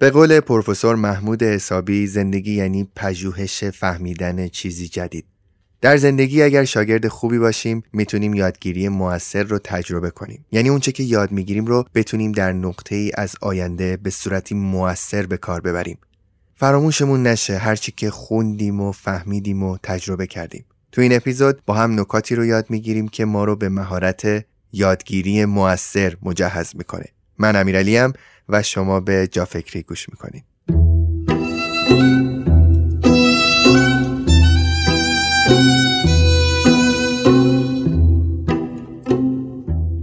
به قول پروفسور محمود حسابی، زندگی یعنی پژوهش فهمیدن چیزی جدید. در زندگی اگر شاگرد خوبی باشیم میتونیم یادگیری مؤثر رو تجربه کنیم، یعنی اونچه که یاد میگیریم رو بتونیم در نقطه‌ای از آینده به صورتی مؤثر به کار ببریم. فراموشمون نشه هرچی که خوندیم و فهمیدیم و تجربه کردیم. تو این اپیزود با هم نکاتی رو یاد میگیریم که ما رو به مهارت یادگیری مؤثر مجهز میکنه. من امیرعلی‌ام و شما به جافکری گوش میکنید.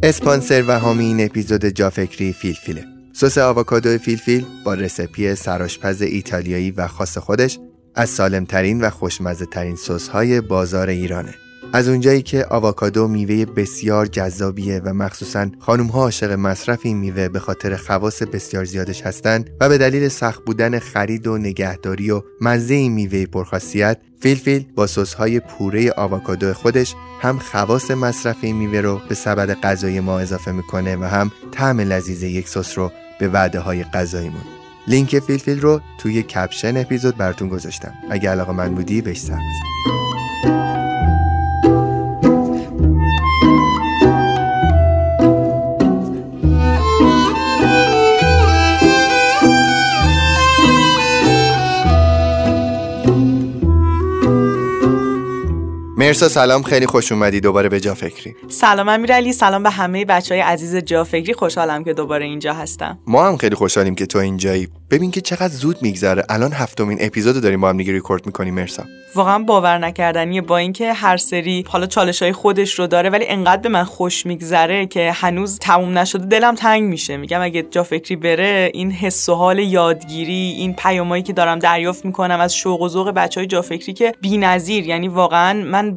اسپانسر و حامی این اپیزود جافکری فیل فیله. سس آووکادو فیل فیل با رسپی سرآشپز ایتالیایی و خاص خودش از سالمترین و خوشمزه‌ترین سس‌های بازار ایرانه. از اونجایی که آووکادو میوه بسیار جذابیه و مخصوصاً خانم‌ها عاشق مصرف این میوه به خاطر خواص بسیار زیادش هستن و به دلیل سخت بودن خرید و نگهداری و مزه این میوه پرخاصیت، فیلفیل با سس‌های پوره آووکادو خودش هم خواص مصرف این میوه رو به سبد غذایی ما اضافه میکنه و هم طعم لذیذ یک سس رو به وعده‌های غذاییمون. لینک فیلفیل رو توی کپشن اپیزود براتون گذاشتم. اگه علاقه‌مند بودی بهش سر بزن. مهرسا سلام، خیلی خوش اومدی دوباره به جافکری. سلام امیرعلی، سلام به همه بچهای عزیز جافکری. خوشحالم که دوباره اینجا هستم. ما هم خیلی خوشحالیم که تو اینجایی. ببین که چقدر زود میگذره، الان هفتمین اپیزودو داریم با هم دیگه ریکورد میکنیم. مهرسا واقعا باور نکردنیه، با اینکه هر سری حالا چالشای خودش رو داره ولی انقدر به من خوش میگذره که هنوز تموم نشده دلم تنگ میشه. میگم اگه جافکری بره، این حس و حال یادگیری، این پیامایی که دارم دریافت میکنم از شوق و ذوق بچهای جافکری که بی‌نظیر، یعنی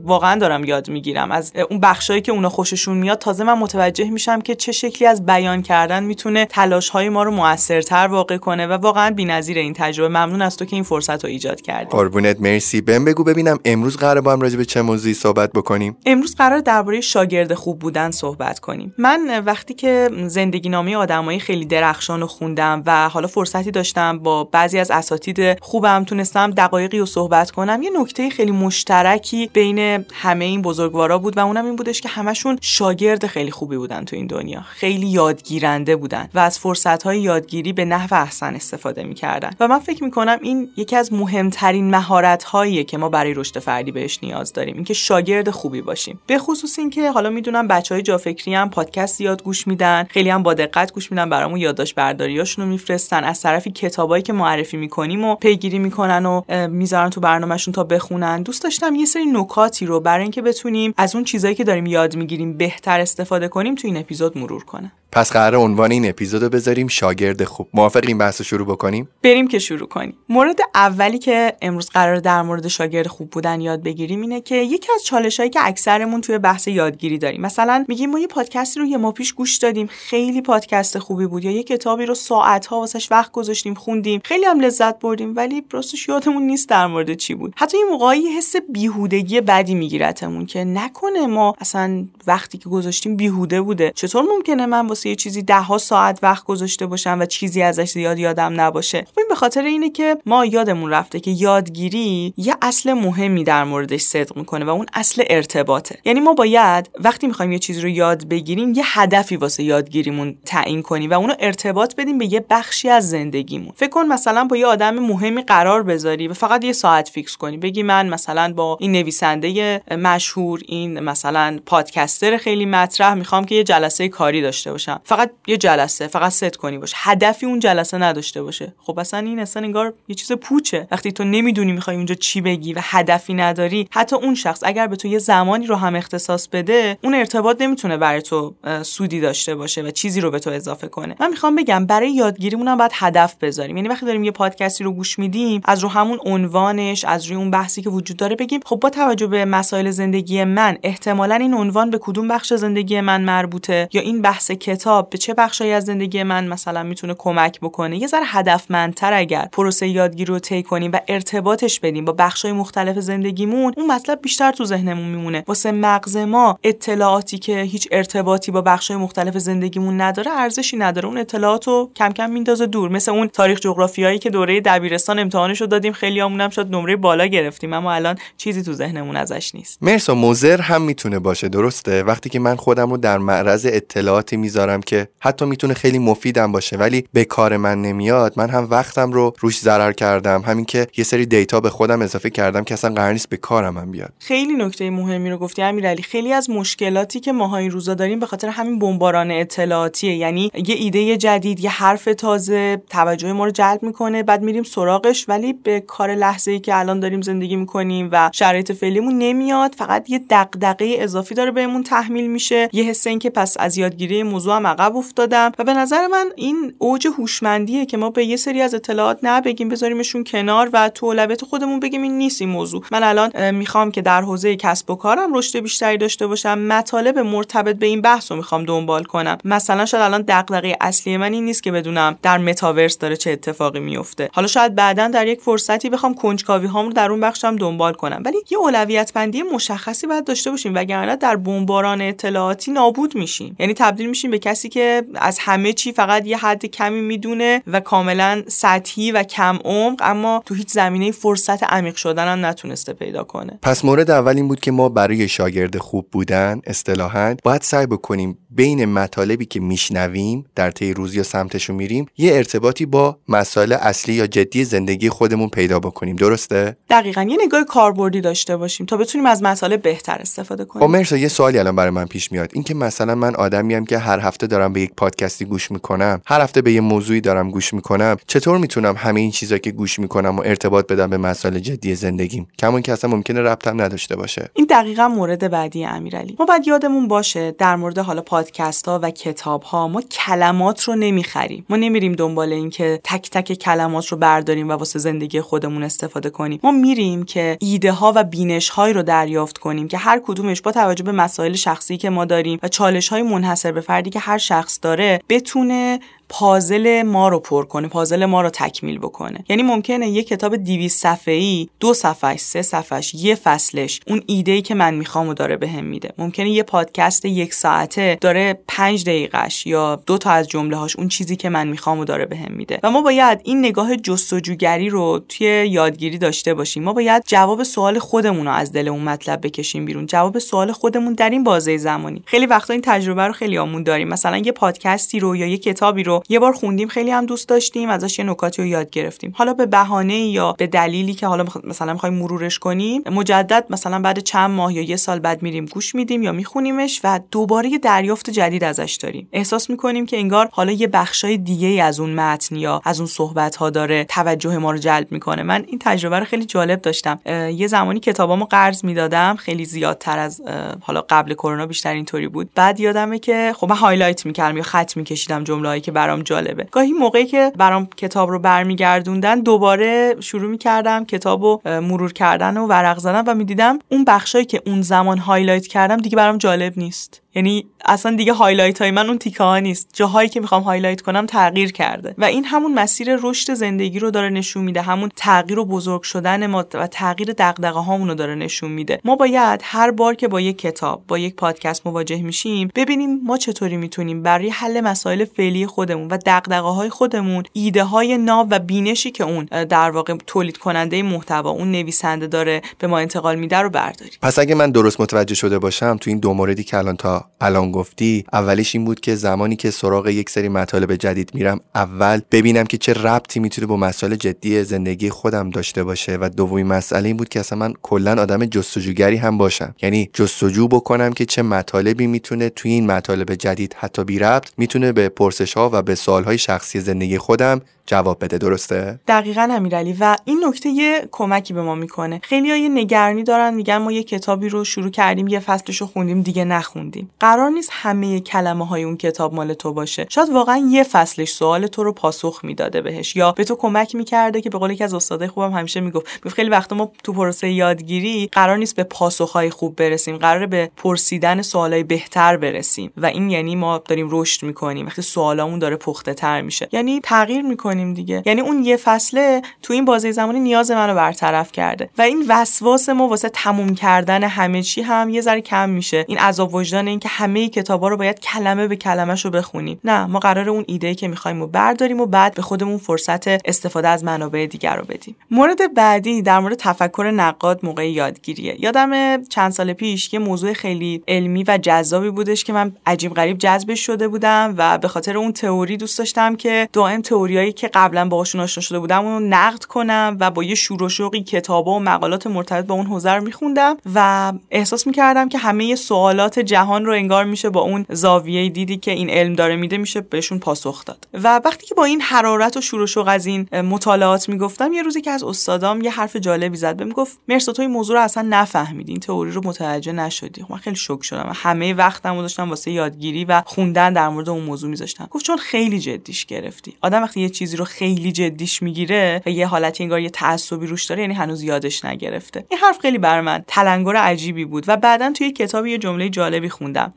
واقعا دارم یاد میگیرم از اون بخشایی که اونا خوششون میاد. تازه من متوجه میشم که چه شکلی از بیان کردن میتونه تلاش‌های ما رو موثرتر واقع کنه و واقعا بی‌نظیر این تجربه. ممنون از تو که این فرصت رو ایجاد کردی. قربونت، مرسی. بهم بگو ببینم امروز قراره با هم راجع به چه موضوعی صحبت بکنیم؟ امروز قراره درباره شاگرد خوب بودن صحبت کنیم. من وقتی که زندگینامه آدمای خیلی درخشان رو خوندم و حالا فرصتی داشتم با بعضی از اساتید خوبم تونستم دقایقی رو صحبت کنم، یه نکته خیلی مشترکی بین همه این بزرگوارا بود و اونم این بودش که همشون شاگرد خیلی خوبی بودن تو این دنیا، خیلی یادگیرنده بودن و از فرصت‌های یادگیری به نحو احسن استفاده می‌کردن و من فکر می‌کنم این یکی از مهمترین مهارت‌هاییه که ما برای رشد فردی بهش نیاز داریم، اینکه شاگرد خوبی باشیم. به خصوص اینکه حالا میدونم بچهای جافکری هم پادکست زیاد گوش میدن، خیلی هم با دقت گوش میدن، برامون یادداشت برداریاشون رو میفرستن، از طرفی کتابایی که معرفی می‌کنیم و پیگیری می‌کنن و می‌ذارن تو برنامه‌شون تا بخونن. دوست داشتم یه سری نکاتی رو برای اینکه بتونیم از اون چیزایی که داریم یاد میگیریم بهتر استفاده کنیم تو این اپیزود مرور کنم. پس قراره عنوان این اپیزودو بذاریم شاگرد خوب. موافقین بحثو شروع بکنیم؟ بریم که شروع کنیم. مورد اولی که امروز قراره در مورد شاگرد خوب بودن یاد بگیریم اینه که یکی از چالشایی که اکثرمون توی بحث یادگیری داریم، مثلا میگیم ما یه پادکستی رو یه ماه پیش گوش دادیم، خیلی پادکست خوبی بود، یا یه کتابی رو ساعت‌ها واسش وقت گذاشتیم خوندیم، خیلی هم لذت بردیم، ولی راستش یادمون نیست در مورد چی بود. حتی این موقعی حس بیهودگی بدی میگیرتمون که نکنه ما اصلا وقتی که گذاشتیم بیهوده بوده، چطور ممکنه من واسه یه چیزی 10 ساعت وقت گذاشته باشم و چیزی ازش زیاد یادم نباشه؟ خب این به خاطر اینه که ما یادمون رفته که یادگیری یه اصل مهمی در موردش صدق میکنه و اون اصل ارتباطه. یعنی ما باید وقتی میخوایم یه چیزی رو یاد بگیریم یه هدفی واسه یادگیریمون تعیین کنیم و اونو ارتباط بدیم به یه بخشی از زندگیمون. فکر کن مثلا با یه آدم مهمی قرار بذاری و فقط یه ساعت فیکس کنی، بگی من مثلا با این نویسنده مشهور، این مثلا پادکستر خیلی مطرح، میخوام که یه جلسه کاری داشته باشم، فقط یه جلسه، فقط ست کنی باشه، هدفی اون جلسه نداشته باشه. خب اصلا این انگار یه چیز پوچه. وقتی تو نمیدونی میخوای اونجا چی بگی و هدفی نداری، حتی اون شخص اگر به تو یه زمانی رو هم اختصاص بده، اون ارتباط نمیتونه برای تو سودی داشته باشه و چیزی رو به تو اضافه کنه. من میخوام بگم برای یادگیریمون هم باید هدف بذاریم. یعنی وقتی داریم یه پادکستی رو گوش میدیم، از رو همون عنوانش، از روی اون بحثی که وجود داره بگیم خب با توجه به مسائل زندگی من احتمالاً این عنوان به کدوم بخش زندگی من مربوطه، یا این بحث کتاب به چه بخشی از زندگی من مثلا میتونه کمک بکنه، یه ذره هدفمندتر اگر پروسه یادگیری رو طی کنیم و ارتباطش بدیم با بخشای مختلف زندگیمون، اون مطلب بیشتر تو ذهنمون میمونه. واسه مغز ما اطلاعاتی که هیچ ارتباطی با بخشای مختلف زندگیمون نداره ارزشی نداره، اون اطلاعاتو کم کم میندازه دور. مثل اون تاریخ جغرافیایی که دوره دبیرستان امتحانشو دادیم، خیلیامون هم شاید نمره بالا گرفتیم اما الان چیزی تو ذهنمون ازش نیست. مرسا مضر هم میتونه باشه، درسته؟ وقتی که من خودم رو در معرض اطلاعاتی میذارم که حتی میتونه خیلی مفیدم باشه ولی به کار من نمیاد، من هم وقتم رو روش ضرر کردم، همین که یه سری دیتا به خودم اضافه کردم که اصلا قرار نیست به کارم هم بیاد. خیلی نکته مهمی رو گفتی امیرعلی. خیلی از مشکلاتی که ماها این روزا داریم به خاطر همین بمباران اطلاعاتیه، یعنی یه ایده جدید، یه حرف تازه توجه ما رو جلب میکنه، بعد میریم سراغش ولی به کار لحظه‌ای که الان داریم زندگی میکنیم و شرایط فعلیمون نمیاد، فقط یه دغدغه اضافی داره بهمون تحمیل میشه، یه حس این که پس از یادگیری موضوعم عقب افتادم. و به نظر من این اوج هوشمندیه که ما به یه سری از اطلاعات نبگیم، بذاریمشون کنار و تو اولویت خودمون بگیم این نیست این موضوع. من الان میخوام که در حوزه کسب و کارم رشد بیشتری داشته باشم، مطالب مرتبط به این بحثو میخوام دنبال کنم. مثلا شاید الان دغدغه اصلی من این نیست که بدونم در متاورس داره چه اتفاقی میفته، حالا شاید بعداً در یک فرصتی بخوام کنجکاوی هامو در اون بخشم دنبال کنم، ولی یه اولویت بندی مشخصی باید داشته باشیم وگرنه در بمباران اطلاعاتی نابود میشیم. یعنی تبدیل میشیم به کسی که از همه چی فقط یه حد کمی میدونه و کاملا سطحی و کم عمق، اما تو هیچ زمینه فرصت عمیق شدن هم نتونسته پیدا کنه. پس مورد اول این بود که ما برای شاگرد خوب بودن اصطلاحاً باید سعی بکنیم بین مطالبی که میشنویم در طی روز یا سمتشو میریم یه ارتباطی با مسائل اصلی یا جدی زندگی خودمون پیدا بکنیم، درسته؟ دقیقاً یه نگاه کاربردی داشته باشیم تا بتونیم از مسائل بهتر استفاده کنیم. مرسا یه سوالی الان برای من پیش میاد، این که مثلا من آدمیم که هر هفته دارم به یک پادکستی گوش میکنم، هر هفته به یه موضوعی دارم گوش میکنم، چطور میتونم همه این چیزا که گوش میکنم و ارتباط بدم به مسائل جدی زندگیم، کمون که اصلا ممکنه ربطم نداشته باشه؟ این دقیقاً مورد بعدی امیرعلی. ما باید یادمون باشه در مورد حالا پادکست ها و کتاب ها ما کلمات رو نمیخریم، ما نمیریم دنبال این که تک تک کلمات رو برداریم و واسه زندگی خودمون استفاده کنیم، ما میریم که ایده ها و بینش های رو دریافت کنیم که هر کدومش با توجه به مسائل شخصی که ما داریم و چالش های منحصر به فردی که هر شخص داره بتونه پازل ما رو پر کنه، پازل ما رو تکمیل بکنه. یعنی ممکنه یه کتاب 200 صفحه‌ای، 2 صفحه‌اش، 3 صفحه‌اش، یه فصلش اون ایده‌ای که من می‌خوامو داره بهم میده. ممکنه یه پادکست یک ساعته داره 5 دقیقه‌اش یا 2 تا از جمله‌هاش اون چیزی که من می‌خوامو داره بهم میده. و ما باید این نگاه جستجوگری رو توی یادگیری داشته باشیم. ما باید جواب سوال خودمون رو از دل اون مطلب بکشیم بیرون، جواب سوال خودمون در این بازه زمانی. خیلی وقتا این تجربه رو خیلیامون داریم. مثلا یه پادکستی رو یا یه کتابی رو یه بار خوندیم، خیلی هم دوست داشتیم، ازش یه نکاتی رو یاد گرفتیم، حالا به بهانه یا به دلیلی که حالا مثلا می‌خوایم مرورش کنیم مجدد، مثلا بعد چند ماه یا یه سال بعد میریم گوش میدیم یا میخونیمش و دوباره یه دریافت جدید ازش داریم، احساس میکنیم که انگار حالا یه بخشای دیگه از اون متن یا از اون صحبت‌ها داره توجه ما رو جلب میکنه. من این تجربه رو خیلی جالب داشتم، یه زمانی کتابامو قرض میدادم خیلی زیادتر از حالا قبل کرونا بیشتر اینطوری بود، بعد یادمه که خب من هایلایت می‌کردم یا خط می‌کشیدم جمله‌ای که برام جالبه، گاهی موقعی که برام کتاب رو برمیگردوندن دوباره شروع می‌کردم کتابو مرور کردن و ورق زدن و می‌دیدم اون بخشایی که اون زمان هایلایت کردم دیگه برام جالب نیست، یعنی اصلا دیگه هایلایت های من اون تیکه ها نیست، جاهایی که میخوام هایلایت کنم تغییر کرده و این همون مسیر رشد زندگی رو داره نشون میده، همون تغییر و بزرگ شدن ما و تغییر دغدغه هامون رو داره نشون میده. ما باید هر بار که با یک کتاب، با یک پادکست مواجه میشیم ببینیم ما چطوری میتونیم برای حل مسائل فعلی خودمون و دغدغه های خودمون ایده های ناب و بینشی که اون در واقع تولید کننده محتوا، اون نویسنده داره به ما انتقال میده رو برداریم. پس اگه من درست متوجه شده باشم تو این دو موردی که الان گفتی، اولیش این بود که زمانی که سراغ یک سری مطالب جدید میرم اول ببینم که چه ربطی میتونه با مسائل جدی زندگی خودم داشته باشه و دومین مسئله این بود که اصلا من کلا آدم جستجوگری هم باشم، یعنی جستجو بکنم که چه مطالبی میتونه توی این مطالب جدید حتی بی ربط میتونه به پرسش‌ها و به سوال‌های شخصی زندگی خودم جواب بده. درسته؟ دقیقاً امیرعلی، و این نکته یه کمکی به ما میکنه. خیلی‌ها یه نگرانی دارن، میگن ما یه کتابی رو شروع کردیم، یه فصلشو خوندیم، دیگه نخوندیم. قرار نیست همه کلمه‌های اون کتاب مال تو باشه. شاید واقعاً یه فصلش سوال تو رو پاسخ میداده بهش، یا به تو کمک میکرده که به قول یکی از استادای خوبم همیشه میگفت خیلی وقتا ما تو پروسه یادگیری قرار نیست به پاسخ‌های خوب برسیم، قراره به پرسیدن سوالای بهتر برسیم، و این یعنی ما داریم رشد میکنیم وقتی سوالامون داره پخته‌تر میشه، یعنی تغییر میکنیم دیگه. یعنی اون یه فصله تو این بازه زمانی نیاز منو برطرف کرده، و این وسواس ما واسه تموم کردن همه چی هم یه ذره کم میشه. این عذاب وجدان این که همه کتابا رو باید کلمه به کلمه‌شو بخونیم، نه، ما قراره اون ایده‌ای که می‌خوایم رو برداریم و بعد به خودمون فرصت استفاده از منابع دیگر رو بدیم. مورد بعدی در مورد تفکر نقاد موقع یادگیریه. یادم چند سال پیش یه موضوع خیلی علمی و جذابی بودش که من عجیب غریب جذبش شده بودم و به خاطر اون تئوری دوست داشتم که دائم تئوریایی که قبلا باهاشون آشنا شده بودم اونو نقد کنم، و با یه شور و شوقی کتابا و مقالات مرتبط با اون حوزه رو می‌خوندم و احساس می‌کردم که همه سوالات جهان رو انگار میشه با اون زاویه دیدی که این علم داره میده میشه بهشون پاسخ داد. و وقتی که با این حرارت و شور و شوق از این مطالعات میگفتم، یه روزی که از استادام یه حرف جالبی زد، بهم گفت مرسا تو این موضوع رو اصلا نفهمیدی، این تئوری رو متوجه نشدی. من خیلی شوک شدم، همه وقتمو داشتم واسه یادگیری و خوندن در مورد اون موضوع میذاشتم. گفت چون خیلی جدیش گرفتی. آدم وقتی یه چیزی رو خیلی جدیش میگیره و یه حالتی انگار یه تعصبی روش داره، یعنی هنوز یادش نگرفته. این حرف خیلی برای من تلنگر عجیبی بود و بعدن توی کتاب یه جمله جالبی خوندم.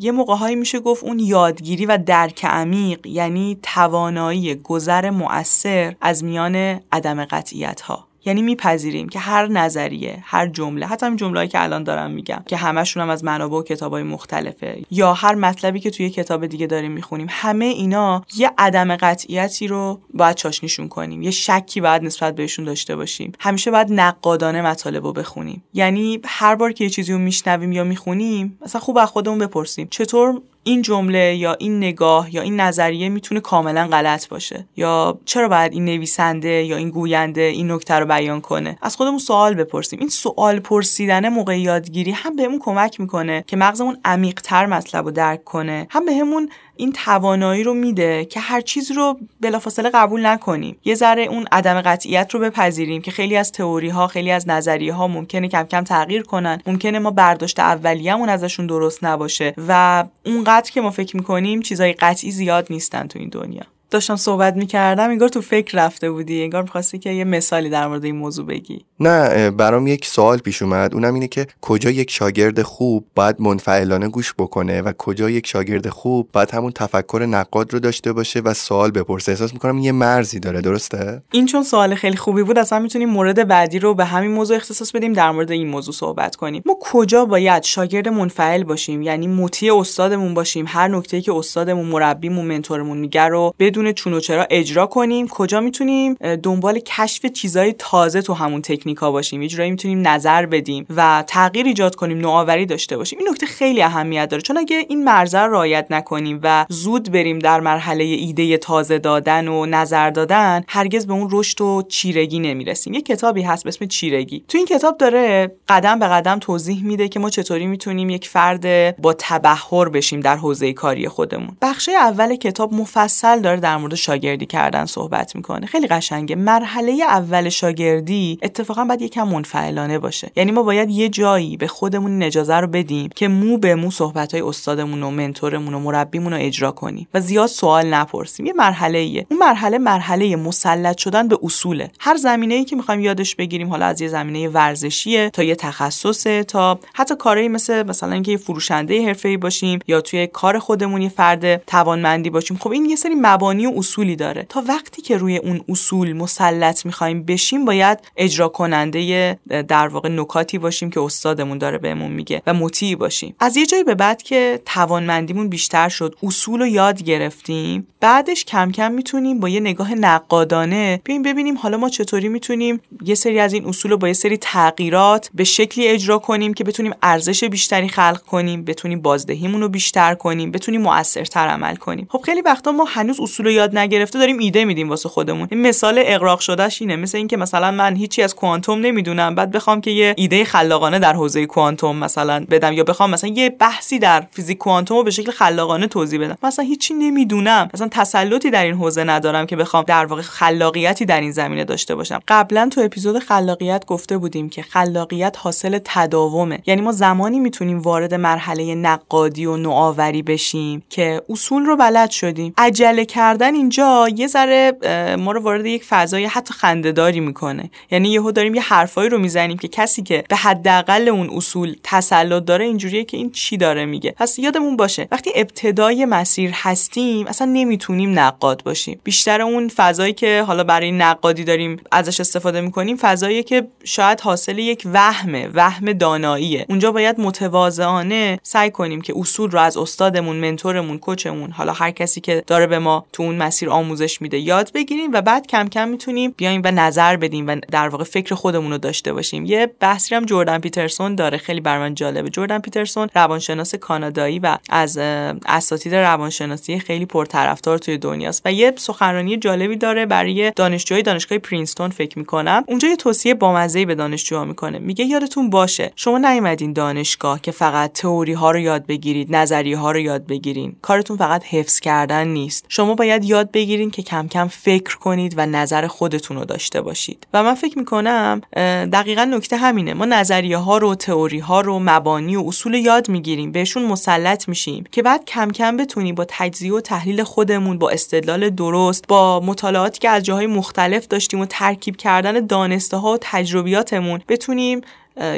یه موقع‌هایی میشه گفت اون یادگیری و درک عمیق یعنی توانایی گذر مؤثر از میان عدم قطعیت‌ها. یعنی میپذیریم که هر نظریه، هر جمله، حتی این جمله‌ای که الان دارم میگم که همشون هم از منابع و کتابای مختلفه، یا هر مطلبی که توی کتاب دیگه داریم میخونیم، همه اینا یه عدم قطعیتی رو باید چاشنیشون کنیم، یه شکی باید نسبت بهشون داشته باشیم، همیشه باید نقادانه مطالب رو بخونیم. یعنی هر بار که یه چیزی رو میشنویم یا میخونیم، مثلا خوب از خودمون بپرسیم چطور این جمله یا این نگاه یا این نظریه میتونه کاملا غلط باشه، یا چرا باید این نویسنده یا این گوینده این نکته رو بیان کنه. از خودمون سوال بپرسیم. این سوال پرسیدن موقع یادگیری هم بهمون کمک میکنه که مغزمون عمیق‌تر مطلب رو درک کنه، هم بهمون این توانایی رو میده که هر چیز رو بلافاصله قبول نکنیم، یه ذره اون عدم قطعیت رو بپذیریم که خیلی از تئوری‌ها، خیلی از نظریه‌ها ممکنه کم کم تغییر کنن، ممکنه ما برداشت اولیه‌مون ازشون درست نباشه و اونقدر که ما فکر می‌کنیم چیزای قطعی زیاد نیستن تو این دنیا. داشتم صحبت می‌کردم انگار تو فکر رفته بودی، انگار می‌خواستی که یه مثالی در مورد این موضوع بگی. نه، برام یک سوال پیش اومد، اونم اینه که کجا یک شاگرد خوب باید منفعلانه گوش بکنه و کجا یک شاگرد خوب باید همون تفکر نقاد رو داشته باشه و سوال بپرسه. احساس می‌کنم یه مرزی داره. درسته؟ این چون سوال خیلی خوبی بود، اصلا می‌تونیم مورد بعدی رو به همین موضوع اختصاص بدیم، در مورد این موضوع صحبت کنیم. ما کجا باید شاگرد منفعل باشیم، یعنی مطیع استادمون باشیم، هر نکته‌ای که استادمون، مربیمون، منتورمون میگه رو بدون چون و چرا اجرا کنیم، کجا می‌تونیم دنبال کشف چیزای تازه تو همون تکنیکا باشیم، یه جورایی میتونیم نظر بدیم و تغییر ایجاد کنیم، نوآوری داشته باشیم. این نکته خیلی اهمیت داره، چون اگه این مرز رو رعایت نکنیم و زود بریم در مرحله ایده تازه دادن و نظر دادن، هرگز به اون رشد و چیرگی نمیرسیم. یه کتابی هست به اسم چیرگی. تو این کتاب داره قدم به قدم توضیح میده که ما چطوری میتونیم یک فرد با تبحر بشیم در حوزه کاری خودمون. بخش اول کتاب مفصل داره در مورد شاگردی کردن صحبت میکنه. خیلی قشنگه. مرحله اول شاگردی اتفاقا باید یکم منفعلانه باشه. یعنی ما باید یه جایی به خودمون اجازه رو بدیم که مو به مو صحبت‌های استادمون و منتورمون و مربیمون رو اجرا کنیم و زیاد سوال نپرسیم. یه مرحله‌ایه. اون مرحله مسلط شدن به اصوله. هر زمینه‌ای که می‌خوایم یادش بگیریم، حالا از یه زمینه ورزشیه تا یه تخصصه تا حتی کارهایی مثلا اینکه یه فروشنده حرفه‌ای باشیم یا توی کار خودمون یه فرد توانمندی باشیم. خب این یه سری مبانی و اصولی داره. تا وقتی که روی اون اصول مسلط می‌خوایم بشیم، باید اجرا کننده در واقع نکاتی باشیم که استادمون داره بهمون میگه و مطیع باشیم. از یه جایی به بعد که توانمندیمون بیشتر شد، اصول رو یاد گرفتیم، بعدش کم کم میتونیم با یه نگاه نقادانه بیایم ببینیم حالا ما چطوری میتونیم یه سری از این اصول رو با یه سری تغییرات به شکلی اجرا کنیم که بتونیم ارزش بیشتری خلق کنیم، بتونیم بازدهیمون رو بیشتر کنیم، بتونیم مؤثرتر عمل کنیم. خب خیلی وقتا ما هنوز رو یاد نگرفته داریم ایده میدیم واسه خودمون. این مثال اغراق شدهش اینه، مثل اینکه مثلا من هیچی از کوانتوم نمیدونم، بعد بخوام که یه ایده خلاقانه در حوزه کوانتوم مثلا بدم، یا بخوام مثلا یه بحثی در فیزیک کوانتوم رو به شکل خلاقانه توضیح بدم. مثلا هیچی نمیدونم، مثلا تسلطی در این حوزه ندارم که بخوام در واقع خلاقیتی در این زمینه داشته باشم. قبلا تو اپیزود خلاقیت گفته بودیم که خلاقیت حاصل تداومه، یعنی ما زمانی میتونیم وارد مرحله نقادی و نوآوری بشیم که اصول رو بلد شدیم. عجله کردن اینجا یه ذره ما رو وارد یک فضای حتی خنده‌داری میکنه، یعنی یهو داریم یه حرفایی رو میزنیم که کسی که به حداقل اون اصول تسلط داره اینجوریه که این چی داره میگه. پس یادمون باشه وقتی ابتدای مسیر هستیم اصلا نمیتونیم نقاد باشیم. بیشتر اون فضایی که حالا برای نقادی داریم ازش استفاده میکنیم فضاییه که شاید حاصل یک وهم داناییه. اونجا باید متواضعانه سعی کنیم که اصول رو از استادمون، منتورمون، کوچمون، حالا هر کسی که داره به ما تو اون مسیر آموزش میده یاد بگیریم و بعد کم کم میتونیم بیایم و نظر بدیم و در واقع فکر خودمون رو داشته باشیم. یه بحثی هم جوردان پیترسون داره، خیلی برام جالبه. جوردان پیترسون روانشناس کانادایی و از اساتید روانشناسی خیلی پرطرفدار توی دنیاست و یه سخنرانی جالبی داره برای دانشجوهای دانشگاه پرینستون فکر می‌کنم. اونجا یه توصیه بامزه‌ای به دانشجوها می‌کنه، میگه یادتون باشه شما نیومدین دانشگاه که فقط تئوری ها رو یاد بگیرید، نظریه ها رو یاد بگیرین. کارتون فقط حفظ کردن نیست. شما باید یاد بگیرین که کم کم فکر کنید و نظر خودتون رو داشته باشید. و من فکر می‌کنم دقیقاً نکته همینه. ما نظریه ها رو، تئوری ها رو، مبانی و اصول یاد می‌گیریم، بهشون مسلط میشیم که بعد کم کم بتونیم با تجزیه و تحلیل خودمون، با استدلال درست، با مطالعاتی که از جاهای مختلف داشتیم و ترکیب کردن دانسته‌ها و تجربیاتمون بتونیم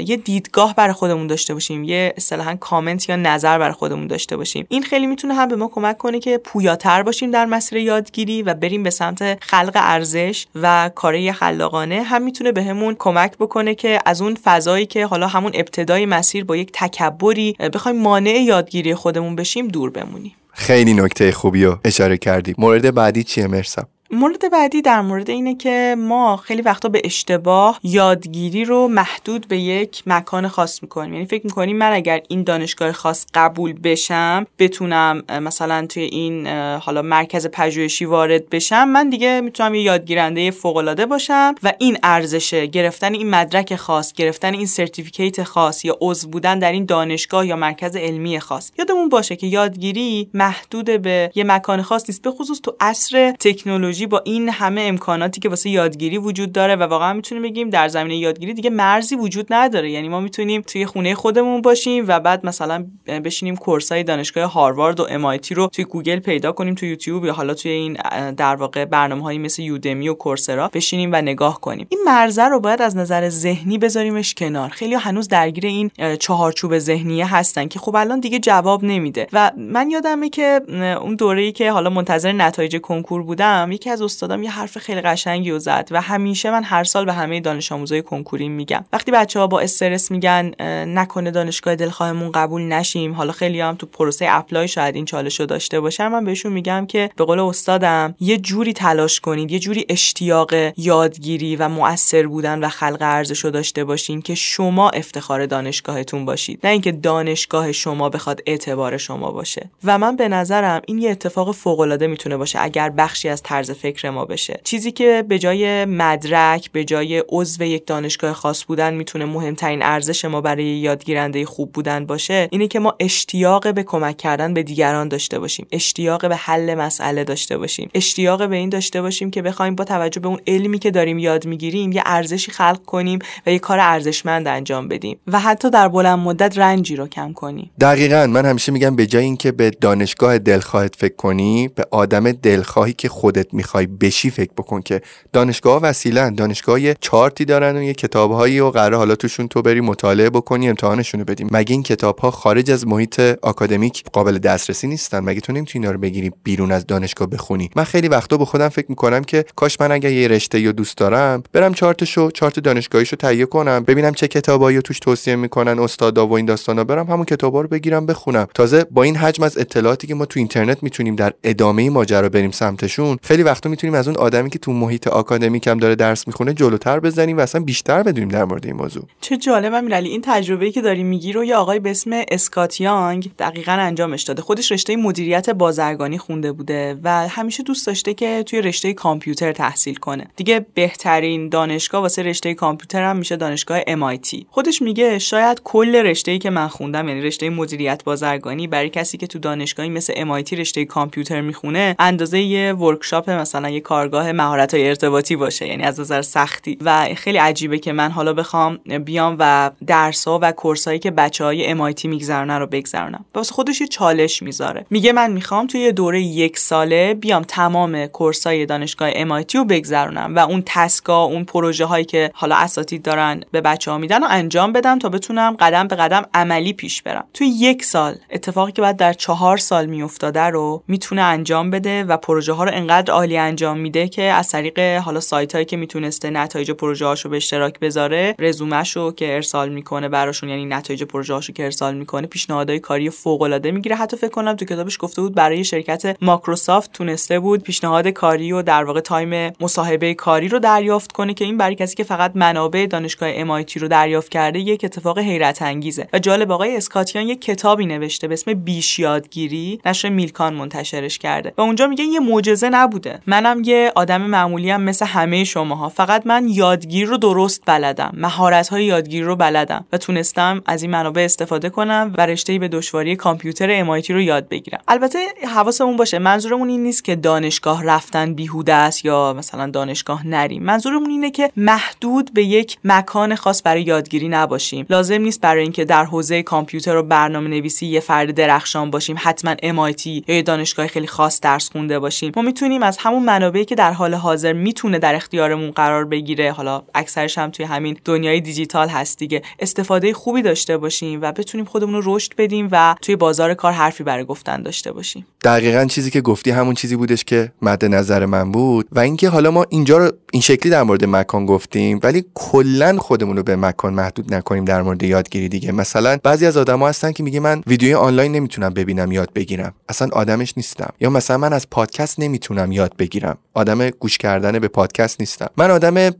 یه دیدگاه برای خودمون داشته باشیم، یه اصطلاحاً کامنت یا نظر برای خودمون داشته باشیم. این خیلی میتونه هم به ما کمک کنه که پویاتر باشیم در مسیر یادگیری و بریم به سمت خلق ارزش و کارهای خلاقانه. هم میتونه بهمون کمک بکنه که از اون فضایی که حالا همون ابتدای مسیر با یک تکبری بخوایم مانع یادگیری خودمون بشیم دور بمونیم. خیلی نکته خوبیو اشاره کردی. مورد بعدی چیه مرسا؟ مورد بعدی در مورد اینه که ما خیلی وقتا به اشتباه یادگیری رو محدود به یک مکان خاص میکنیم. یعنی فکر میکنیم من اگر این دانشگاه خاص قبول بشم، بتونم مثلا توی این حالا مرکز پژوهشی وارد بشم، من دیگه میتونم یه یادگیرنده فوق‌العاده باشم و این ارزش گرفتن این مدرک خاص، گرفتن این سرتیفیکیت خاص یا عضو بودن در این دانشگاه یا مرکز علمی خاص. یادمون باشه که یادگیری محدود به یه مکان خاص نیست، به خصوص تو عصر تکنولوژی با این همه امکاناتی که واسه یادگیری وجود داره. و واقعا میتونیم بگیم در زمینه یادگیری دیگه مرزی وجود نداره. یعنی ما میتونیم توی خونه خودمون باشیم و بعد مثلا بشینیم کورسای دانشگاه هاروارد و ام آی تی رو توی گوگل پیدا کنیم، توی یوتیوب یا حالا توی این در واقع برنامه‌هایی مثل یودمی و کورسرا بشینیم و نگاه کنیم. این مرز رو باید از نظر ذهنی بذاریمش کنار. خیلی هنوز درگیر این چهارچوب ذهنیه هستن که خب الان دیگه جواب نمیده. و من یادمه که اون دوره‌ای که حالا منتظر نتایج کنکور بودم، که از استادام یه حرف خیلی قشنگی رو زد و همیشه من هر سال به همه دانش آموزای کنکوری میگم. وقتی بچه‌ها با استرس میگن نکنه دانشگاه دلخواهمون قبول نشیم، حالا خیلی هم تو پروسه اپلای شاید این چالش رو داشته باشن، من بهشون میگم که به قول استادم یه جوری تلاش کنید، یه جوری اشتیاق یادگیری و مؤثر بودن و خلق ارزش رو داشته باشین که شما افتخار دانشگاهتون باشید، نه اینکه دانشگاه شما بخواد اعتبار شما باشه. و من به نظرم این یه اتفاق فوق‌العاده میتونه باشه اگر بخشی از فکر ما بشه. چیزی که به جای مدرک، به جای عضو یک دانشگاه خاص بودن میتونه مهمترین ارزش ما برای یادگیرنده خوب بودن باشه، اینه که ما اشتیاق به کمک کردن به دیگران داشته باشیم، اشتیاق به حل مسئله داشته باشیم، اشتیاق به این داشته باشیم که بخوایم با توجه به اون علمی که داریم یاد میگیریم یه ارزشی خلق کنیم و یه کار ارزشمند انجام بدیم و حتی در بلند مدت رنجی رو کم کنیم. دقیقاً من همیشه میگم به جای اینکه به دانشگاه دلخواهت فکر کنی، به آدم دلخواهی که خودت میخوای بشی فکر بکن که دانشگاه وسیله‌ن. دانشگاه یه چارتی دارن و یه کتاب‌هایی و قراره حالا توشون تو بری مطالعه بکنی، امتحانشون رو بدیم. مگه این کتاب‌ها خارج از محیط آکادمیک قابل دسترسی نیستن؟ مگه تو نمیتونی اینا رو بگیری بیرون از دانشگاه بخونی؟ من خیلی وقتا به خودم فکر می‌کنم که کاش من اگه یه رشته‌ای رو دوست دارم برم چارت دانشگاهیشو تهیه کنم، ببینم چه کتابایی توش توصیه می‌کنن استادا و این داستانا، برم همون کتابا رو بگیرم بخونم. تازه با این حجم از اطلاعاتی که ما تو اینترنت می‌تونیم در ادامه ماجرا بریم سمتشون، خیلی وقتا میتونیم از اون آدمی که تو محیط آکادمیک هم داره درس میخونه جلوتر بزنیم و اصلا بیشتر بدونیم در مورد این موضوع. چه جالب امیرعلی، این تجربه‌ای که داری میگی رو یه آقای به اسم اسکات یانگ دقیقاً انجامش داده. خودش رشته مدیریت بازرگانی خونده بوده و همیشه دوست داشته که توی رشته کامپیوتر تحصیل کنه. دیگه بهترین دانشگاه واسه رشته کامپیوتر هم میشه دانشگاه MIT. خودش میگه شاید کل رشته‌ای که من خوندم، یعنی رشته مدیریت بازرگانی، برای کسی که تو دانشگاهی مثل MIT رشته کامپیوتر میخونه اندازه یه ورکشاپ مثلا یه کارگاه مهارت‌های ارتباطی باشه، یعنی از نظر سختی. و خیلی عجیبه که من حالا بخوام بیام و درس‌ها و کورسایی که بچه‌های MIT میگذرونن رو بگذرونم. واسه خودش یه چالش میذاره. میگه من میخوام توی دوره یک ساله بیام تمام کورسای دانشگاه MIT رو بگذرونم و اون تسکا، اون پروژه‌هایی که حالا اساتید دارن به بچه‌ها میدن رو انجام بدم تا بتونم قدم به قدم عملی پیش برم. توی یک سال اتفاقی که بعد در 4 سال میافتاده رو میتونه انجام بده و پروژه ها رو انقدر عالی انجام میده که از طریق حالا سایت هایی که میتونسته نتایج پروژه هاشو به اشتراک بذاره، رزومه شو که ارسال میکنه براشون، یعنی نتایج پروژه هاشو که ارسال میکنه، پیشنهادهای کاری فوق العاده میگیره. حتی فکر کنم تو کتابش گفته بود برای شرکت مایکروسافت تونسته بود پیشنهاد کاری و در واقع تایم مصاحبه کاری رو دریافت کنه که این برای کسی که فقط منابع دانشگاه MIT رو دریافت کرده یک اتفاق حیرت انگیزه. و جالب آقای اسکاتیان یک کتابی نوشته به اسم بیش یادگیری، نشر میلکان منتشرش کرده و اونجا میگه یه معجزه نبوده، منم یه آدم معمولی ام مثل همه شماها، فقط من یادگیر رو درست بلدم، مهارت‌های یادگیر رو بلدم و تونستم از این منابع استفاده کنم و رشته‌ای به دشواری کامپیوتر MIT رو یاد بگیرم. البته حواسمون باشه، منظورمون این نیست که دانشگاه رفتن بیهوده است یا مثلا دانشگاه نریم. منظورمون اینه که محدود به یک مکان خاص برای یادگیری نباشیم. لازم نیست برای اینکه در حوزه کامپیوتر و برنامه‌نویسی یه فرد درخشان باشیم حتما MIT یا یه دانشگاه خیلی خاص درس خونده باشیم. ما میتونیم از همون منابعی که در حال حاضر میتونه در اختیارمون قرار بگیره، حالا اکثرش هم توی همین دنیای دیجیتال هست دیگه، استفاده خوبی داشته باشیم و بتونیم خودمون رو رشد بدیم و توی بازار کار حرفی برای گفتن داشته باشیم. دقیقاً چیزی که گفتی همون چیزی بودش که مد نظر من بود و اینکه حالا ما اینجا رو این شکلی در مورد مکان گفتیم ولی کلاً خودمون رو به مکان محدود نکنیم در مورد یادگیری دیگه. مثلا بعضی از آدما هستن که میگه من ویدیوی آنلاین نمیتونم ببینم یاد بگیرم، اصلا آدمش نیستم. یا مثلا من از پادکست نمیتونم یاد بگیرم، آدم گوش کردن به پادکست نیستم. من آدم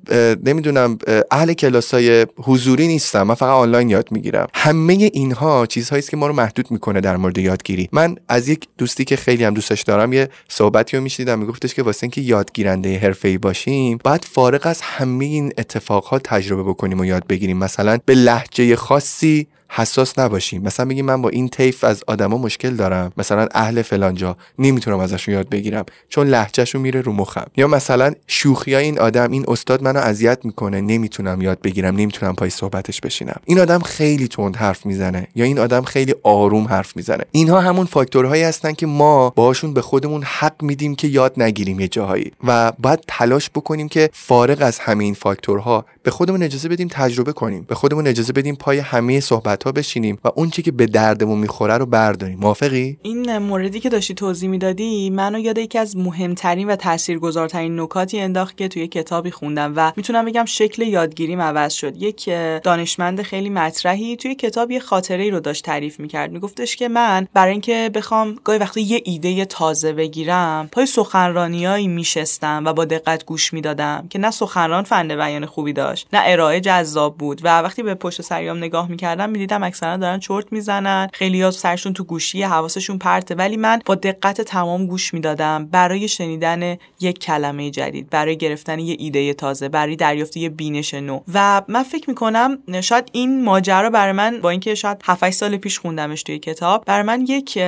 نمیدونم اهل کلاسای حضوری نیستم، من فقط آنلاین یاد میگیرم. همه اینها چیزهایی است که ما رو محدود میکنه در مورد یادگیری. من از یک دوستی که خیلی هم دوستش دارم یه صحبتی رو میشنیدم، میگفتش که واسه اینکه یادگیرنده حرفه‌ای باشیم باید فارغ از همه این اتفاقها تجربه بکنیم و یاد بگیریم. مثلا به لهجه خاصی حساس نباشیم، مثلا بگیم من با این طیف از آدما مشکل دارم، مثلا اهل فلانجا نمیتونم ازشون یاد بگیرم چون لهجهشون میره رو مخم. یا مثلا شوخیای این آدم، این استاد منو اذیت میکنه، نمیتونم یاد بگیرم، نمیتونم پای صحبتش بشینم. این آدم خیلی تند حرف میزنه یا این آدم خیلی آروم حرف میزنه. اینها همون فاکتورهایی هستن که ما باشون به خودمون حق میدیم که یاد نگیریم یه جاهایی و باید تلاش بکنیم که فارغ از همین فاکتورها به خودمون اجازه بدیم تجربه کنیم، به خودمون اجازه بدیم پای همه صحبت‌ها بشینیم و اون چیزی که به دردمون میخوره رو برداریم. موافقی؟ این موردی که داشتی توضیح میدادی منو یاد یکی از مهمترین و تاثیرگذارترین نکاتی انداخت که توی کتابی خوندم و میتونم بگم شکل یادگیریم عوض شد. یک دانشمند خیلی مطرحی توی کتاب یه خاطره‌ای رو داشت تعریف میکرد، میگفتش که من برای اینکه بخوام گاهی وقتی یه ایده تازه بگیرم پای سخنرانیایی میشستم و با دقت گوش میدادم که نه سخنران فنده بیان خوبی داشت نه ارائه جذاب بود و وقتی به پشت سریام نگاه میکردم میدیدم اکثرا دارن چرت میزنن، خیلیا سرشون تو گوشی، حواسشون پرته، ولی من با دقت تمام گوش میدادم برای شنیدن یک کلمه جدید، برای گرفتن یه ایده تازه، برای دریافت یه بینش نو. و من فکر میکنم شاید این ماجرا برای من، با اینکه شاید 7-8 سال پیش خوندمش توی کتاب، برای من یک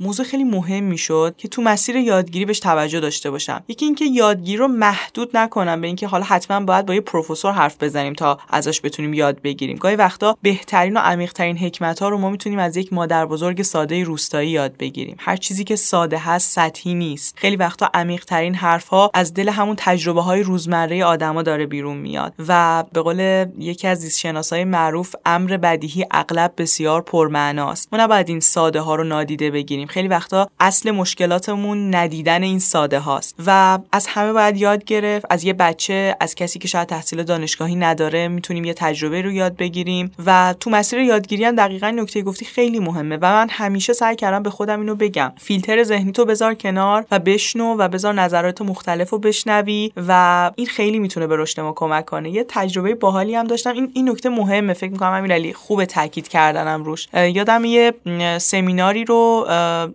موضوع خیلی مهم میشد که تو مسیر یادگیری بهش توجه داشته باشم. یکی اینکه یادگیری رو محدود نکنم به اینکه حالا حتما باید با یه پروفسور حرف بزنیم تا ازش بتونیم یاد بگیریم. گاهی وقتا بهترین و عمیق ترین حکمت ها رو ما میتونیم از یک مادر بزرگ ساده روستایی یاد بگیریم. هر چیزی که ساده هست سطحی نیست. خیلی وقتا عمیق ترین حرف ها از دل همون تجربه های روزمره آدما داره بیرون میاد و به قول یکی از زیست شناسای معروف، امر بدیهی اغلب بسیار پرمعناست. ما نباید این ساده ها رو نادیده بگیریم. خیلی وقتا اصل مشکلاتمون ندیدن این ساده هاست و از همه باید یاد گرفت. از یه بچه، از کسی که شاید تحصیل دانشگاهی نداره، میتونیم یه تجربه رو یاد بگیریم و تو مسیر یادگیری هم دقیقاً نکته گفتی خیلی مهمه و من همیشه سعی کردم به خودم اینو بگم، فیلتر ذهنی تو بذار کنار و بشنو و بذار نظرات مختلفو بشنوی و این خیلی میتونه به رشد ما کمک کنه. یه تجربه باحالی هم داشتم، این نکته مهمه، فکر می‌کنم امیرعلی خوب تاکید کردنم روش. یادم یه سمیناری رو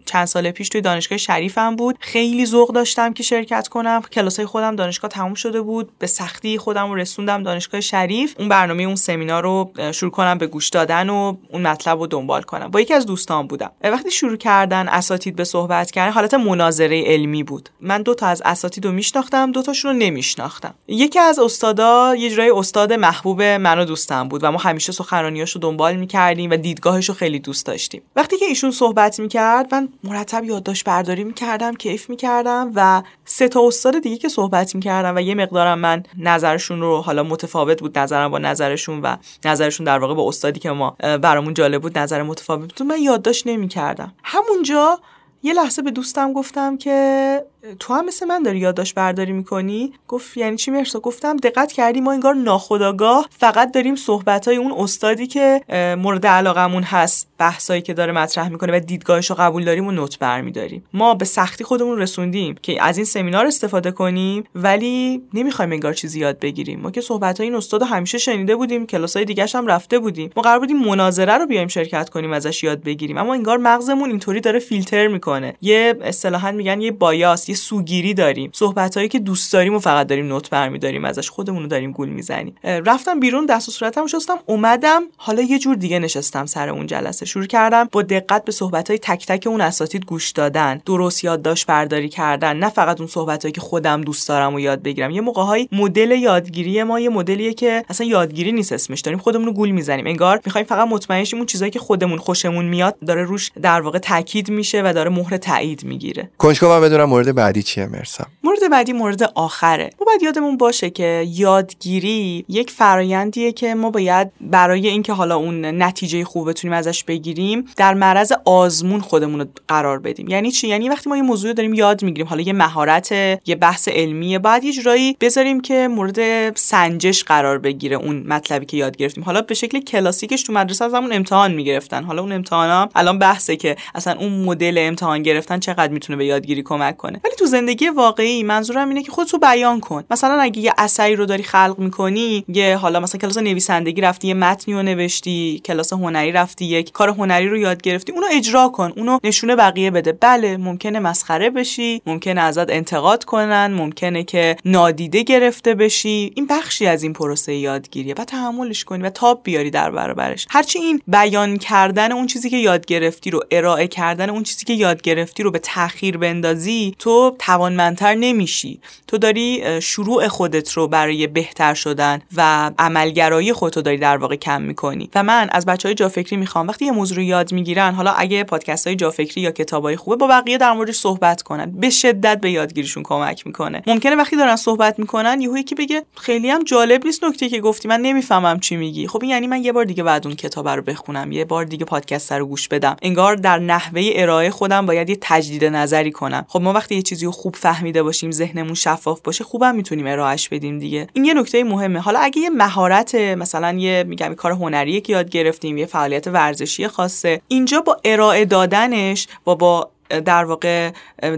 چند سال پیش توی دانشگاه شریفم بود، خیلی ذوق داشتم که شرکت کنم. کلاسای خودم دانشگاه تموم شده بود، به سختی خودم رو رسوندم دانشگاه شریف اون برنامه اون سمینار رو شروع کنم به گوش دادن و اون مطلب رو دنبال کنم. با یکی از دوستان بودم، وقتی شروع کردن اساتید به صحبت کردن حالت مناظره علمی بود. من دو تا از اساتید رو میشناختم، دو تاشون رو نمیشناختم. یکی از استادا یه جورای استاد محبوب من و دوستم بود و ما همیشه سخنرانیاشو دنبال می‌کردیم و دیدگاهش رو خیلی دوست داشتیم. وقتی که ایشون صحبت می‌کرد من مرتب یادداشت برداری می‌کردم، کیف می‌کردم و سه تا استاد دیگه که صحبت می‌کردن و یه مقدارم من نظرشون رو، حالا متفاوت بود نظرم با نظرشون و نظرشون در واقع با استادی که ما برامون جالب بود نظر متفاوت بود، من یادداشت نمی‌کردم. همونجا یه لحظه به دوستم گفتم که تو هم مثل من داری یادداشت برداری میکنی؟ گفت یعنی چی مهرسا؟ گفتم دقت کردی ما انگار ناخودآگاه فقط داریم صحبت‌های اون استادی که مورد علاقمون هست، بحثایی که داره مطرح میکنه و دیدگاهش رو قبول داریم و نوت برمی‌داریم. ما به سختی خودمون رسوندیم که از این سمینار استفاده کنیم ولی نمی‌خوایم انگار چیزی یاد بگیریم. ما که صحبت‌های این استادو همیشه شنیده بودیم، کلاس‌های دیگه‌ش هم رفته بودیم. ما قرار بودیم مناظره رو بیایم شرکت کنیم ازش یاد بگیریم، اما انگار مغزمون اینطوری داره فیلتر میکنه. یه اصطلاحاً میگن یه بایاس، سوگیری داریم، صحبتایی که دوست داریم و فقط داریم نوت برمی‌داریم ازش، خودمونو داریم گول میزنیم. رفتم بیرون، دست و صورتمو شستم، اومدم، حالا یه جور دیگه نشستم سر اون جلسه. شروع کردم با دقت به صحبتای تک تک اون اساتید گوش دادن، درست یادداشت برداری کردن، نه فقط اون صحبتایی که خودم دوست دارم و یاد بگیرم. یه موقع‌های مدل یادگیری ما یه مدلیه که اصلا یادگیری نیست اسمش، داریم خودمونو گول میزنیم، انگار می‌خوایم فقط مطمئن شیم اون چیزایی که خودمون خوشمون میاد داره روش در واقع تاکید میشه و داره مهر تایید میگیره. کنجکاوم بدونم مورد بعدی چیه مرسا؟ مورد بعدی مورد آخره. ما باید یادمون باشه که یادگیری یک فرایندیه که ما باید برای اینکه حالا اون نتیجه خوب بتونیم ازش بگیریم در معرض آزمون خودمون رو قرار بدیم. یعنی چی؟ یعنی وقتی ما یه موضوع داریم یاد میگیریم، حالا یه مهارت، یه بحث علمیه، باید یه جورایی بذاریم که مورد سنجش قرار بگیره اون مطلبی که یاد گرفتیم. حالا به شکل کلاسیکش تو مدرسه همون امتحان میگرفتن، حالا اون امتحانا الان بحثه که اصلا اون مدل امتحان گرفتن چقدر میتونه به یادگیری کمک کنه. ولی تو زندگی واقعی منظورم اینه که خودتو بیان کن. مثلا اگه یه اثری رو داری خلق می‌کنی، یه حالا مثلا کلاس نویسندگی رفتی یه متنی رو نوشتی، کلاس هنری رفتی یک کار هنری رو یاد گرفتی، اونو اجرا کن، اونو نشونه بقیه بده. بله ممکنه مسخره بشی، ممکنه ازت انتقاد کنن، ممکنه که نادیده گرفته بشی، این بخشی از این پروسه یادگیریه، بعد تحملش کنی و تاب بیاری در برابرش. هرچی این بیان کردن اون چیزی که یاد گرفتی رو، ارائه کردن اون چیزی که یاد گرفتی رو به تأخیر بندازی، تو توانمندتر نمیشی. تو داری شروع خودت رو برای بهتر شدن و عملگرایی خودت رو داری در واقع کم میکنی. و من از بچهای جافکری میخوام وقتی یه موضوع رو یاد میگیرن، حالا اگه پادکست‌های جافکری یا کتابای خوبه، با بقیه در موردش صحبت کنن، به شدت به یادگیریشون کمک میکنه. ممکنه وقتی دارن صحبت میکنن یهو یکی بگه خیلی هم جالب نیست نکته که گفتی، من نمیفهمم چی میگی. خب این یعنی من یه بار دیگه بعد اون کتاب رو بخونم، یه بار دیگه پادکست رو گوش بدم، انگار در نحوه ارائه خودم باید یه تجدید نظری کنم. خب ما وقتی یه چیزی رو خوب فهمیده باشیم، ذهنمون شفاف باشه، خوبم میتونیم ارائهش بدیم دیگه. این یه نکته مهمه. حالا اگه یه مهارت، مثلا یه میگم کار هنریه که یاد گرفتیم، یه فعالیت ورزشی خاصه، اینجا با ارائه دادنش، با در واقع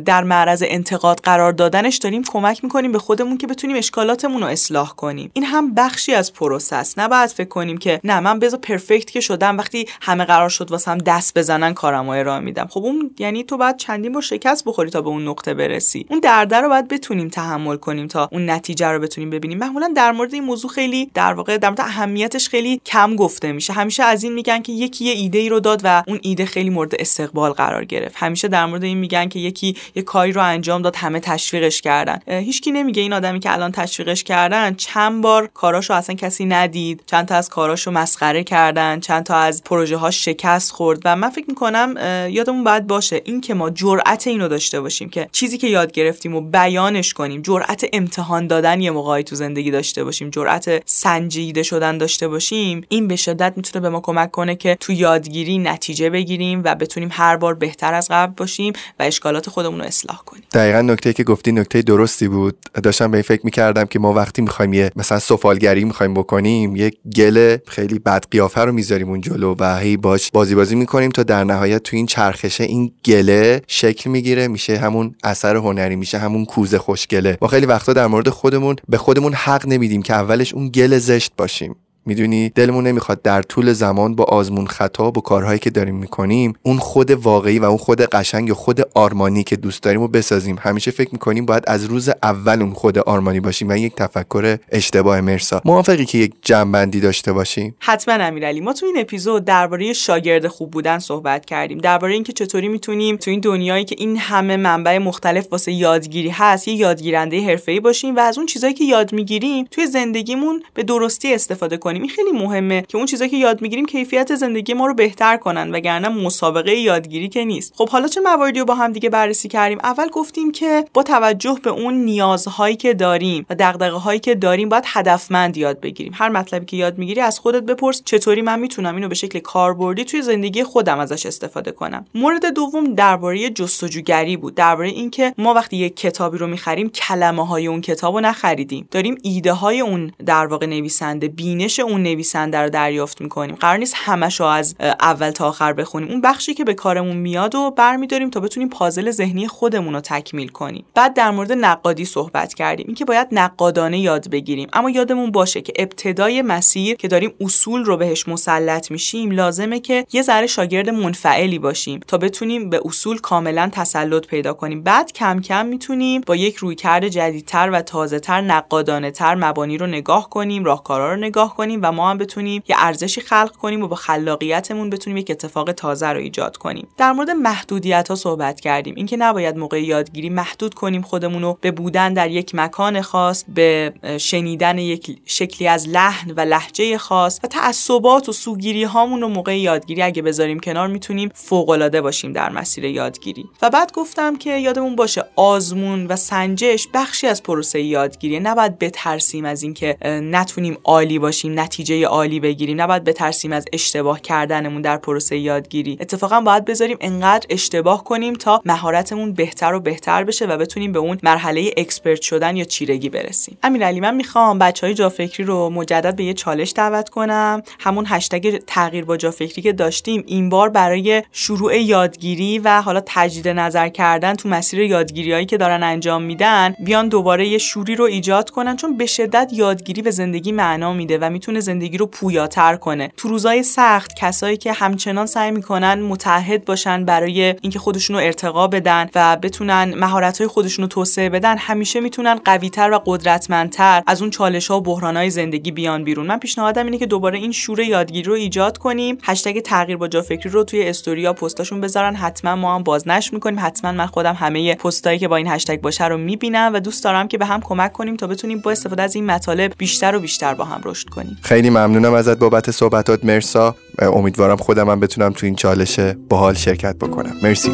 در معرض انتقاد قرار دادنش داریم کمک میکنیم به خودمون که بتونیم اشکالاتمون رو اصلاح کنیم. این هم بخشی از پروسه است. نباید فکر کنیم که نه من بذار پرفکت که شدم، وقتی همه قرار شد واسم دست بزنن کارمو ارائه میدم. خب اون یعنی تو باید چندین بار شکست بخوری تا به اون نقطه برسی. اون درد رو باید بتونیم تحمل کنیم تا اون نتیجه رو بتونیم ببینیم. معمولا در مورد این موضوع خیلی در واقع در مورد اهمیتش خیلی کم گفته میشه. همیشه از این میگن که یکی یه ایده رو داد و اون ایده خیلی مورد استقبال قرار گرفت. همیشه در مورد این میگن که یکی یه کاری رو انجام داد، همه تشویقش کردن. هیچکی نمیگه این آدمی که الان تشویقش کردن چند بار کاراشو اصلا کسی ندید، چند تا از کاراشو مسخره کردن، چند تا از پروژه ها شکست خورد. و من فکر میکنم یادمون باید باشه این که ما جرأت اینو داشته باشیم که چیزی که یاد گرفتیم و بیانش کنیم، جرأت امتحان دادن یه موقعی تو زندگی داشته باشیم، جرأت سنجیده شدن داشته باشیم. این به شدت میتونه به ما کمک کنه که تو یادگیری نتیجه بگیریم و بتونیم هر بار بهتر از قبل باشیم و اشکالات خودمون رو اصلاح کنیم. دقیقاً نکته‌ای که گفتی نکته درستی بود. داشتم به این فکر می‌کردم که ما وقتی می‌خوایم مثلا سفالگری می‌خوایم بکنیم، یک گله خیلی بد قیافه رو می‌ذاریم اون جلو و هی باش بازی می‌کنیم تا در نهایت تو این چرخشه این گله شکل می‌گیره، میشه همون اثر هنری، میشه همون کوزه خوشگله. ما خیلی وقتا در مورد خودمون به خودمون حق نمیدیم که اولش اون گل زشت باشیم. میدونی دلمون نمیخواد در طول زمان با آزمون خطا و کارهایی که داریم میکنیم اون خود واقعی و اون خود قشنگ و خود آرمانی که دوست داریم رو بسازیم. همیشه فکر میکنیم باید از روز اول اون خود آرمانی باشیم و این یک تفکر اشتباه. مرسا موافقی که یک جنبندی داشته باشیم؟ حتما امیرعلی، ما تو این اپیزود درباره شاگرد خوب بودن صحبت کردیم، درباره اینکه چطوری میتونیم تو این دنیایی که این همه منبع مختلف واسه یادگیری هست یه یادگیرنده حرفه‌ای باشیم و از اون چیزایی که یاد میگیریم توی زندگیمون به درستی استفاده کنیم. این خیلی مهمه که اون چیزایی که یاد میگیریم کیفیت زندگی ما رو بهتر کنن، وگرنه مسابقه یادگیری که نیست. خب حالا چه مواردی رو با هم دیگه بررسی کردیم؟ اول گفتیم که با توجه به اون نیازهایی که داریم و دغدغه‌هایی که داریم باید هدفمند یاد بگیریم. هر مطلبی که یاد میگیری از خودت بپرس چطوری من میتونم اینو به شکل کاربردی توی زندگی خودم ازش استفاده کنم. مورد دوم درباره جستجوگری بود، درباره اینکه ما وقتی یک کتابی رو می‌خریم کلمه‌های اون کتابو نخریدیم، داریم ایده‌های اون در واقع نویسنده، بینش اون نویسنده رو دریافت می‌کنیم. قرار نیست همشو از اول تا آخر بخونیم. اون بخشی که به کارمون میاد و برمی‌داریم تا بتونیم پازل ذهنی خودمون رو تکمیل کنیم. بعد در مورد نقادی صحبت کردیم، اینکه باید نقادانه یاد بگیریم، اما یادمون باشه که ابتدای مسیر که داریم اصول رو بهش مسلط میشیم لازمه که یه ذره شاگرد منفعلی باشیم تا بتونیم به اصول کاملا تسلط پیدا کنیم. بعد کم کم میتونیم با یک رویکرد جدیدتر و تازه‌تر، نقادانه‌تر مبانی رو نگاه کنیم، راهکارا رو نگاه کنیم و ما هم بتونیم یه ارزشی خلق کنیم و با خلاقیتمون بتونیم یک اتفاق تازه رو ایجاد کنیم. در مورد محدودیت‌ها صحبت کردیم، اینکه نباید موقع یادگیری محدود کنیم خودمون رو به بودن در یک مکان خاص، به شنیدن یک شکلی از لحن و لهجه خاص و تعصبات و سوگیری‌هامون رو موقع یادگیری اگه بذاریم کنار میتونیم فوق‌العاده باشیم در مسیر یادگیری. و بعد گفتم که یادمون باشه آزمون و سنجش بخشی از پروسه یادگیری، نباید بترسیم از اینکه نتونیم عالی باشیم، نتیجه عالی بگیریم، نباید بترسیم از اشتباه کردنمون در پروسه یادگیری. اتفاقا باید بذاریم انقدر اشتباه کنیم تا مهارتمون بهتر و بهتر بشه و بتونیم به اون مرحله اکسپرت شدن یا چیرگی برسیم. امیرعلی، من میخوام بچهای جافکری رو مجدد به یه چالش دعوت کنم. همون هشتگ تغییر با جافکری که داشتیم این بار برای شروع یادگیری و حالا تجدید نظر کردن تو مسیر یادگیریایی که دارن انجام میدن، بیان دوباره یه شوری رو ایجاد کنن، چون به شدت یادگیری به زندگی معنا میده و میتونه زندگی رو پویاتر کنه. تو روزای سخت کسایی که همچنان سعی میکنن متحد باشن برای اینکه خودشونو ارتقا بدن و بتونن مهارت‌های خودشونو توسعه بدن، همیشه میتونن قوی‌تر و قدرتمندتر از اون چالش‌ها و بحران‌های زندگی بیان بیرون. من پیشنهادم اینه که دوباره این شور یادگیری رو ایجاد کنیم، هشتگ تغییر با جافکری رو توی استوری‌ها پستاشون بذارن، حتما ما هم بازنشر می‌کنیم، حتما من خودم همه پستایی که با این هشتگ باشه رو می‌بینم و دوست دارم که به هم کمک کنیم تا بتونیم با استفاده از این مطالب بیشتر و بیشتر با هم رشد کنیم. خیلی ممنونم ازت بابت صحبتات مرسا. امیدوارم خودم هم بتونم تو این چالش باحال شرکت بکنم. مرسی.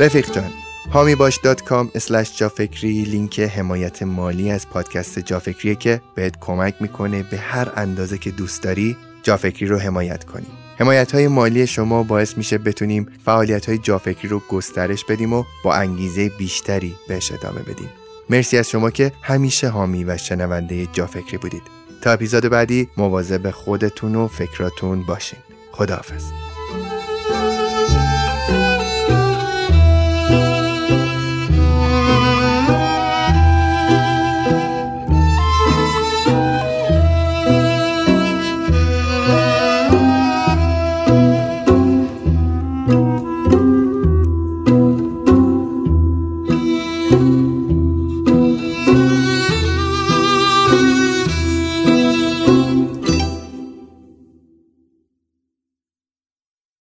رفیق جان، hamibash.com/jafekri لینک حمایت مالی از پادکست جافکریه که بهت کمک میکنه به هر اندازه که دوست داری جافکری رو حمایت کنی. حمایت‌های مالی شما باعث میشه بتونیم فعالیت‌های جافکری رو گسترش بدیم و با انگیزه بیشتری بهش ادامه بدیم. مرسی از شما که همیشه حامی و شنونده جافکری بودید. تا اپیزود بعدی مواظب خودتون و فکراتون باشین. خداحافظ.